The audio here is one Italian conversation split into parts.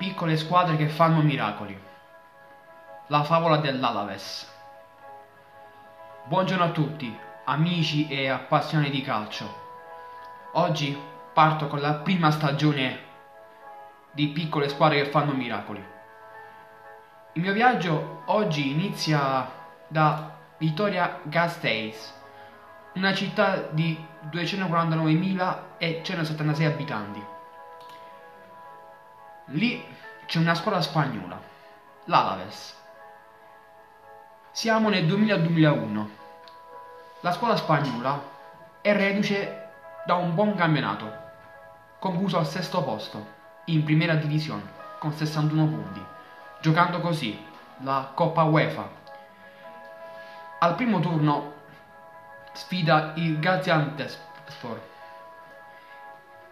piccole squadre che fanno miracoli. La favola dell'Alaves. Buongiorno a tutti, amici e appassionati di calcio. Oggi parto con la prima stagione di piccole squadre che fanno miracoli. Il mio viaggio oggi inizia da Vitoria-Gasteiz, una città di 249.176 abitanti. Lì c'è una squadra spagnola, l'Alavés. Siamo nel 2000-2001. La squadra spagnola è reduce da un buon campionato, concluso al sesto posto in primera divisione con 61 punti, giocando così la Coppa Uefa. Al primo turno sfida il Gaziantepspor.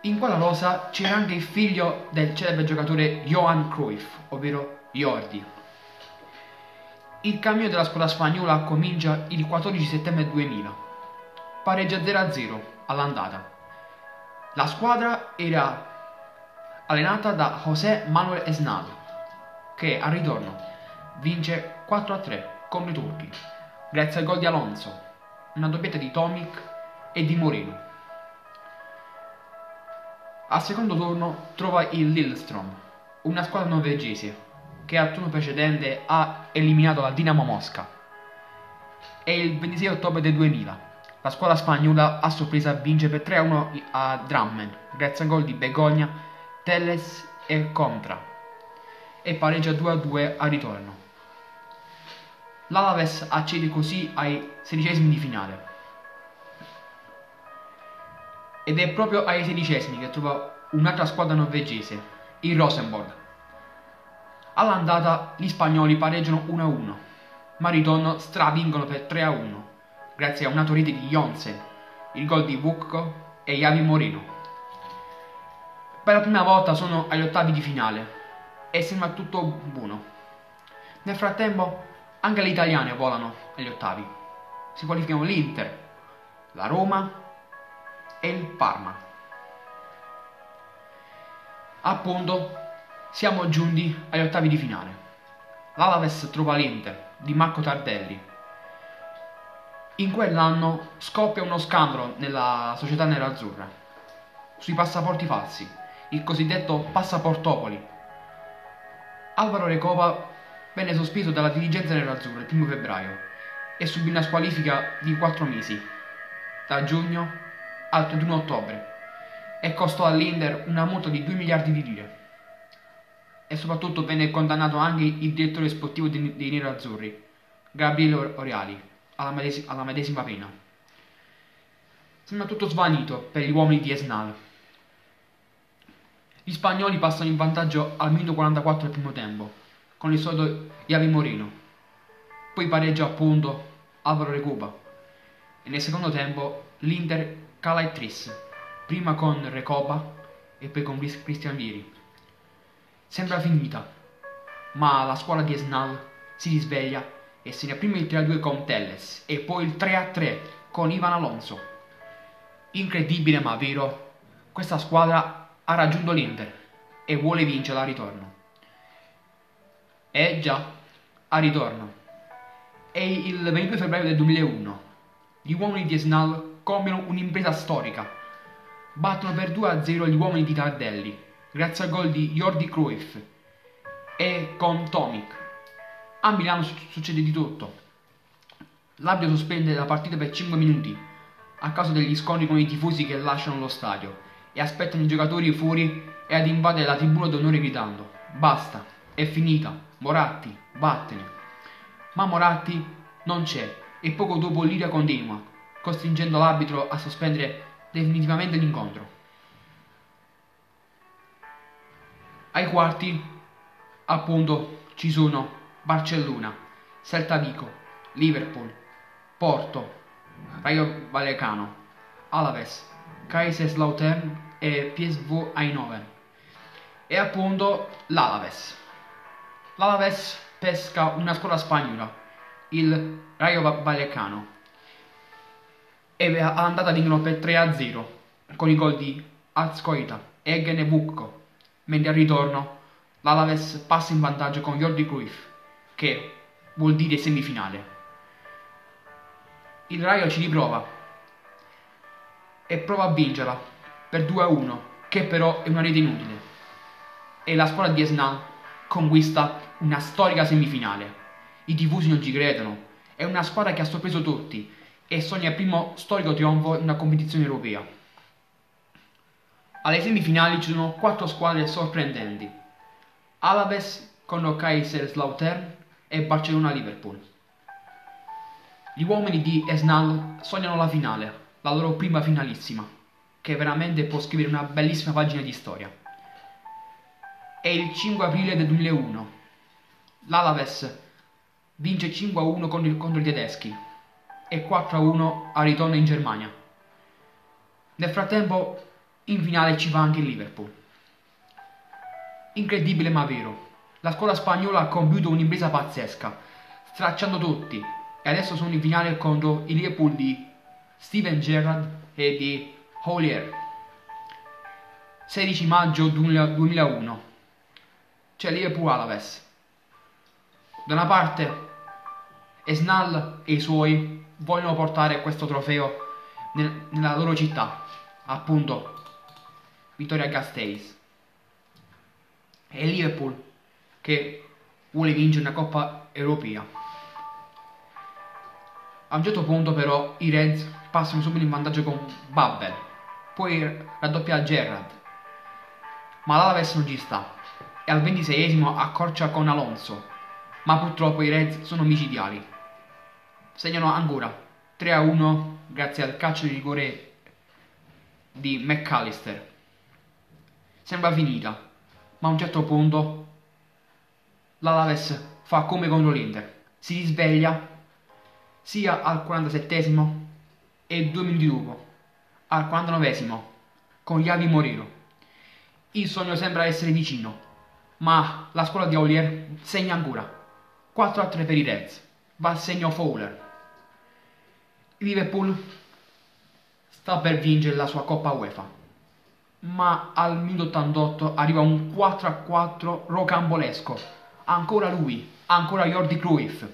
In quella rosa c'era anche il figlio del celebre giocatore Johan Cruyff, ovvero Jordi. Il cammino della squadra spagnola comincia il 14 settembre 2000. Pareggia 0-0 all'andata. La squadra era allenata da José Manuel Esnal, che al ritorno vince 4-3 contro i turchi, grazie al gol di Alonso, una doppietta di Tomic e di Moreno. Al secondo turno trova il Lillestrøm, una squadra norvegese che al turno precedente ha eliminato la Dinamo Mosca. È il 26 ottobre del 2000. La squadra spagnola a sorpresa vince per 3-1 a Drammen, grazie al gol di Begoña e Contra, e pareggia 2-2 al ritorno. L'Alaves accede così ai sedicesimi di finale, ed è proprio ai sedicesimi che trova un'altra squadra norvegese, il Rosenborg. All'andata gli spagnoli pareggiano 1-1, ma al ritorno stravincono per 3-1 grazie a una torrente di Jonsen, il gol di Vucco e Javi Moreno. Per la prima volta sono agli ottavi di finale e sembra tutto buono. Nel frattempo anche le italiane volano agli ottavi. Si qualificano l'Inter, la Roma e il Parma. Appunto siamo giunti agli ottavi di finale. L'Alaves trova l'Inter di Marco Tardelli. In quell'anno scoppia uno scandalo nella società nerazzurra sui passaporti falsi, il cosiddetto passaportopoli. Álvaro Recoba venne sospeso dalla dirigenza nerazzurra il 1 febbraio e subì una squalifica di 4 mesi, da giugno al 31 ottobre, e costò all'Inter una multa di 2 miliardi di lire. E soprattutto venne condannato anche il direttore sportivo dei nerazzurri, Gabriele Oreali, alla medesima pena. Sembra tutto svanito per gli uomini di Esnal. Gli spagnoli passano in vantaggio al minuto 44 del primo tempo, con il solito Javi Moreno. Poi pareggia appunto Álvaro Recoba. E nel secondo tempo l'Inter cala il tris, prima con Recoba e poi con Cristian Vieri. Sembra finita, ma la squadra di Esnal si risveglia e segna prima il 3-2 con Telles e poi il 3-3 con Iván Alonso. Incredibile ma vero, questa squadra ha raggiunto l'Inter e vuole vincere al ritorno. Già, al ritorno. È il 22 febbraio del 2001. Gli uomini di Esnal compiono un'impresa storica. Battono per 2-0 gli uomini di Tardelli, grazie al gol di Jordi Cruyff e con Tomic. A Milano succede di tutto. L'arbitro sospende la partita per 5 minuti a causa degli scontri con i tifosi che lasciano lo stadio e aspettano i giocatori fuori e ad invadere la tribuna d'onore gridando "Basta, è finita, Moratti, vattene". Ma Moratti non c'è e poco dopo l'ira continua, costringendo l'arbitro a sospendere definitivamente l'incontro. Ai quarti, appunto, ci sono Barcellona, Celta Vigo, Liverpool, Porto, Rayo Vallecano, Alavés, Kaiserslautern e PSV Eindhoven. E appunto l'Alaves. L'Alaves pesca una squadra spagnola, il Rayo Vallecano, e all'andata vincono per 3-0 con i gol di Azcoita, Eggen e Bucco, mentre al ritorno l'Alaves passa in vantaggio con Jordi Cruyff, che vuol dire semifinale. Il Rayo ci riprova e prova a vincerla per 2-1, che però è una rete inutile, e la squadra di Esnal conquista una storica semifinale. I tifosi non ci credono, è una squadra che ha sorpreso tutti e sogna il primo storico trionfo in una competizione europea. Alle semifinali ci sono 4 squadre sorprendenti: Alavés con Kaiserslautern e Barcellona-Liverpool. Gli uomini di Esnal sognano la finale, la loro prima finalissima, che veramente può scrivere una bellissima pagina di storia. È il 5 aprile del 2001. L'Alavés vince 5-1 contro i tedeschi e 4-1 al ritorno in Germania. Nel frattempo in finale ci va anche il Liverpool. Incredibile ma vero, la squadra spagnola ha compiuto un'impresa pazzesca, stracciando tutti, e adesso sono in finale contro il Liverpool di Steven Gerrard e di Houllier. 16 maggio 2001, c'è Liverpool-Alavés. Da una parte Esnal e i suoi vogliono portare questo trofeo nella loro città, appunto Vitoria-Gasteiz, e Liverpool che vuole vincere una Coppa Europea. A un certo punto però i Reds passano subito in vantaggio con Babbel, poi raddoppia Gerrard, ma l'Alaves non ci sta e al 26esimo accorcia con Alonso, ma purtroppo i Reds sono micidiali. Segnano ancora 3-1 grazie al calcio di rigore di McAllister. Sembra finita, ma a un certo punto l'Alaves fa come contro l'Inter, si risveglia sia al 47esimo e 2 minuti dopo al 49esimo con Javi Moreno. Il sogno sembra essere vicino, ma la squadra di Houllier segna ancora 4-3 per i Reds, va al segno Fowler. Il Liverpool sta per vincere la sua Coppa Uefa, ma al minuto 88 arriva un 4-4 rocambolesco. Ancora lui, ancora Jordi Cruyff.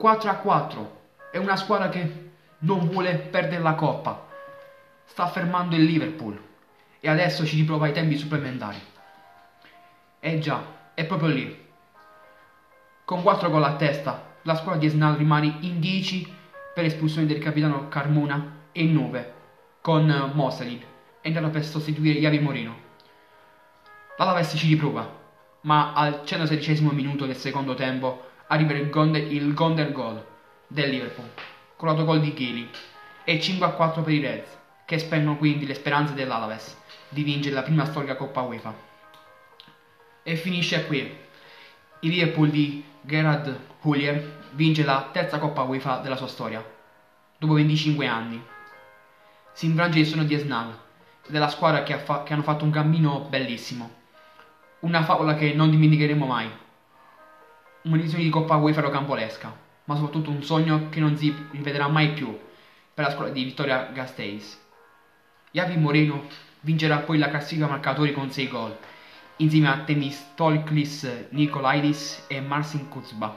4-4, è una squadra che non vuole perdere la Coppa. Sta fermando il Liverpool e adesso ci riprova ai tempi supplementari. Eh già, è proprio lì. Con 4 gol a testa la squadra di Esnal rimane in 10 per espulsione del capitano Carmona e 9 con Moseley, entrato per sostituire Javi Moreno. L'Alaves ci riprova, ma al 116esimo minuto del secondo tempo arriva il Gonder Goal del Liverpool, con l'autogol di Geli, e 5-4 per i Reds, che spengono quindi le speranze dell'Alaves di vincere la prima storica Coppa UEFA. E finisce qui. Il Liverpool di Gerard Houllier vince la terza Coppa UEFA della sua storia, dopo 25 anni. Si infrange il sogno di Esnal, della squadra che hanno fatto un cammino bellissimo, una favola che non dimenticheremo mai, un'edizione di Coppa UEFA rocambolesca, ma soprattutto un sogno che non si ripeterà mai più per la squadra di Vitoria-Gasteiz. Javi Moreno vincerà poi la classifica marcatori con 6 gol, insieme a Temis Tolklis Nikolaidis e Marcin Kuzba.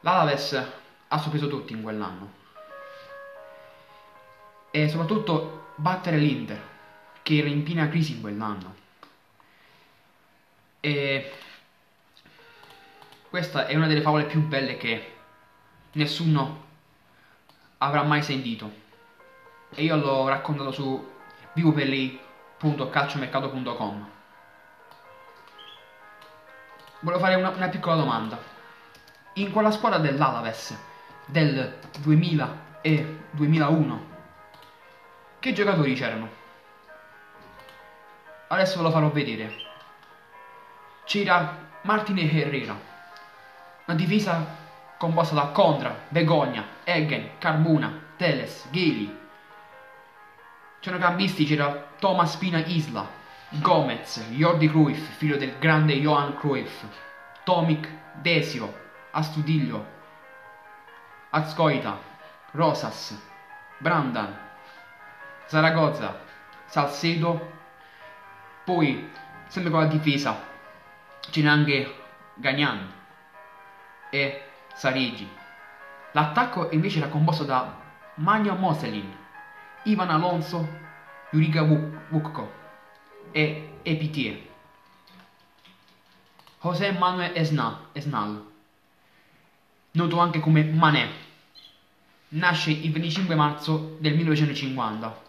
L'Alaves ha sorpreso tutti in quell'anno, e soprattutto battere l'Inter, che era in piena crisi in quell'anno. E questa è una delle favole più belle che nessuno avrà mai sentito, e io l'ho raccontato su vivoperlei.calciomercato.com. Volevo fare una piccola domanda: in quella squadra dell'Alaves del 2000 e 2001 che giocatori c'erano? Adesso ve lo farò vedere. C'era Martínez Herrera, una difesa composta da Contra, Begoña, Eggen, Carmona, Teles, Geli. C'erano cambisti, c'era Thomas Pina Isla, Gomez, Jordi Cruyff, figlio del grande Johan Cruyff, Tomic, Desio, Astudillo, Azcoita, Rosas, Brandan, Zaragoza, Salcedo, poi sempre con la difesa, c'è anche Gagnan e Sarigi. L'attacco invece era composto da Magno Moseley, Iván Alonso, Yuriga Vukko e Epitier. José Manuel Esnal, noto anche come Mané, nasce il 25 marzo del 1950.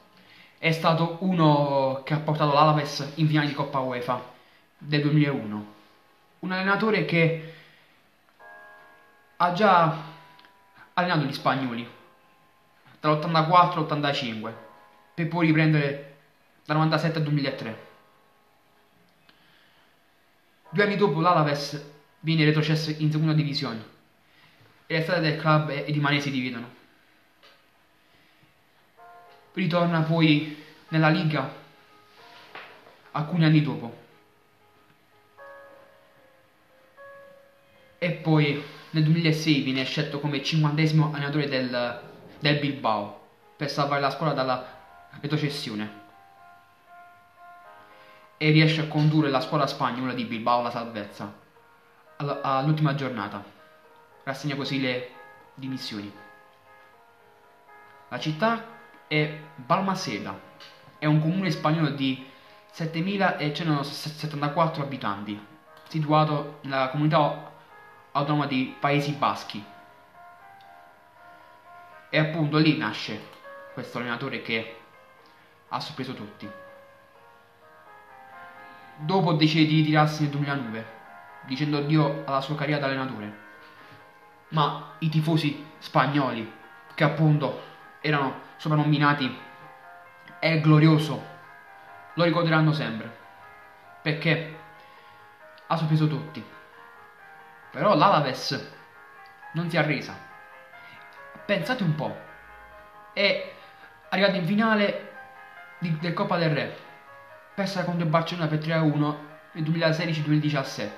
È stato uno che ha portato l'Alavés in finale di Coppa Uefa del 2001. Un allenatore che ha già allenato gli spagnoli tra l'84 e l'85 per poi riprendere dal 97 al 2003. 2 anni dopo l'Alavés viene retrocesso in seconda divisione e le strade del club e di Mané si dividono. Ritorna poi nella Liga alcuni anni dopo e poi nel 2006 viene scelto come 50° allenatore del Bilbao per salvare la squadra dalla retrocessione. E riesce a condurre la squadra spagnola di Bilbao alla salvezza all'ultima giornata. Rassegna così le dimissioni. La città è Balmaseda, è un comune spagnolo di 7.174 abitanti, situato nella comunità autonoma dei Paesi Baschi. E appunto lì nasce questo allenatore che ha sorpreso tutti. Dopo decide di ritirarsi nel 2009, dicendo addio alla sua carriera da allenatore. Ma i tifosi spagnoli, che appunto erano soprannominati El Glorioso, lo ricorderanno sempre, perché ha sorpreso tutti. Però l'Alavés non si è arresa. Pensate un po', è arrivato in finale del Coppa del Re, persa contro il Barcellona per 3-1 nel 2016-2017.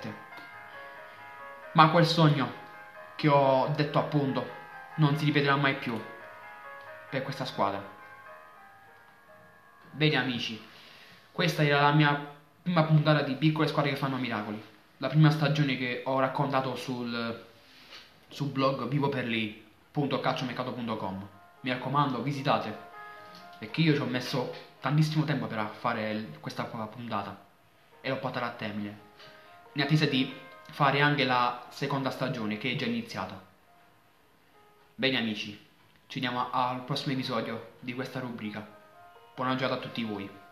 Ma quel sogno che ho detto appunto non si ripeterà mai più per questa squadra. Bene amici, questa era la mia prima puntata di Piccole Squadre che Fanno Miracoli, la prima stagione che ho raccontato sul blog vivoperlei.calciomercato.com. Mi raccomando, visitate, perché io ci ho messo tantissimo tempo per fare questa puntata e l'ho portata a termine, in attesa di fare anche la seconda stagione che è già iniziata. Bene amici, ci vediamo al prossimo episodio di questa rubrica. Buona giornata a tutti voi.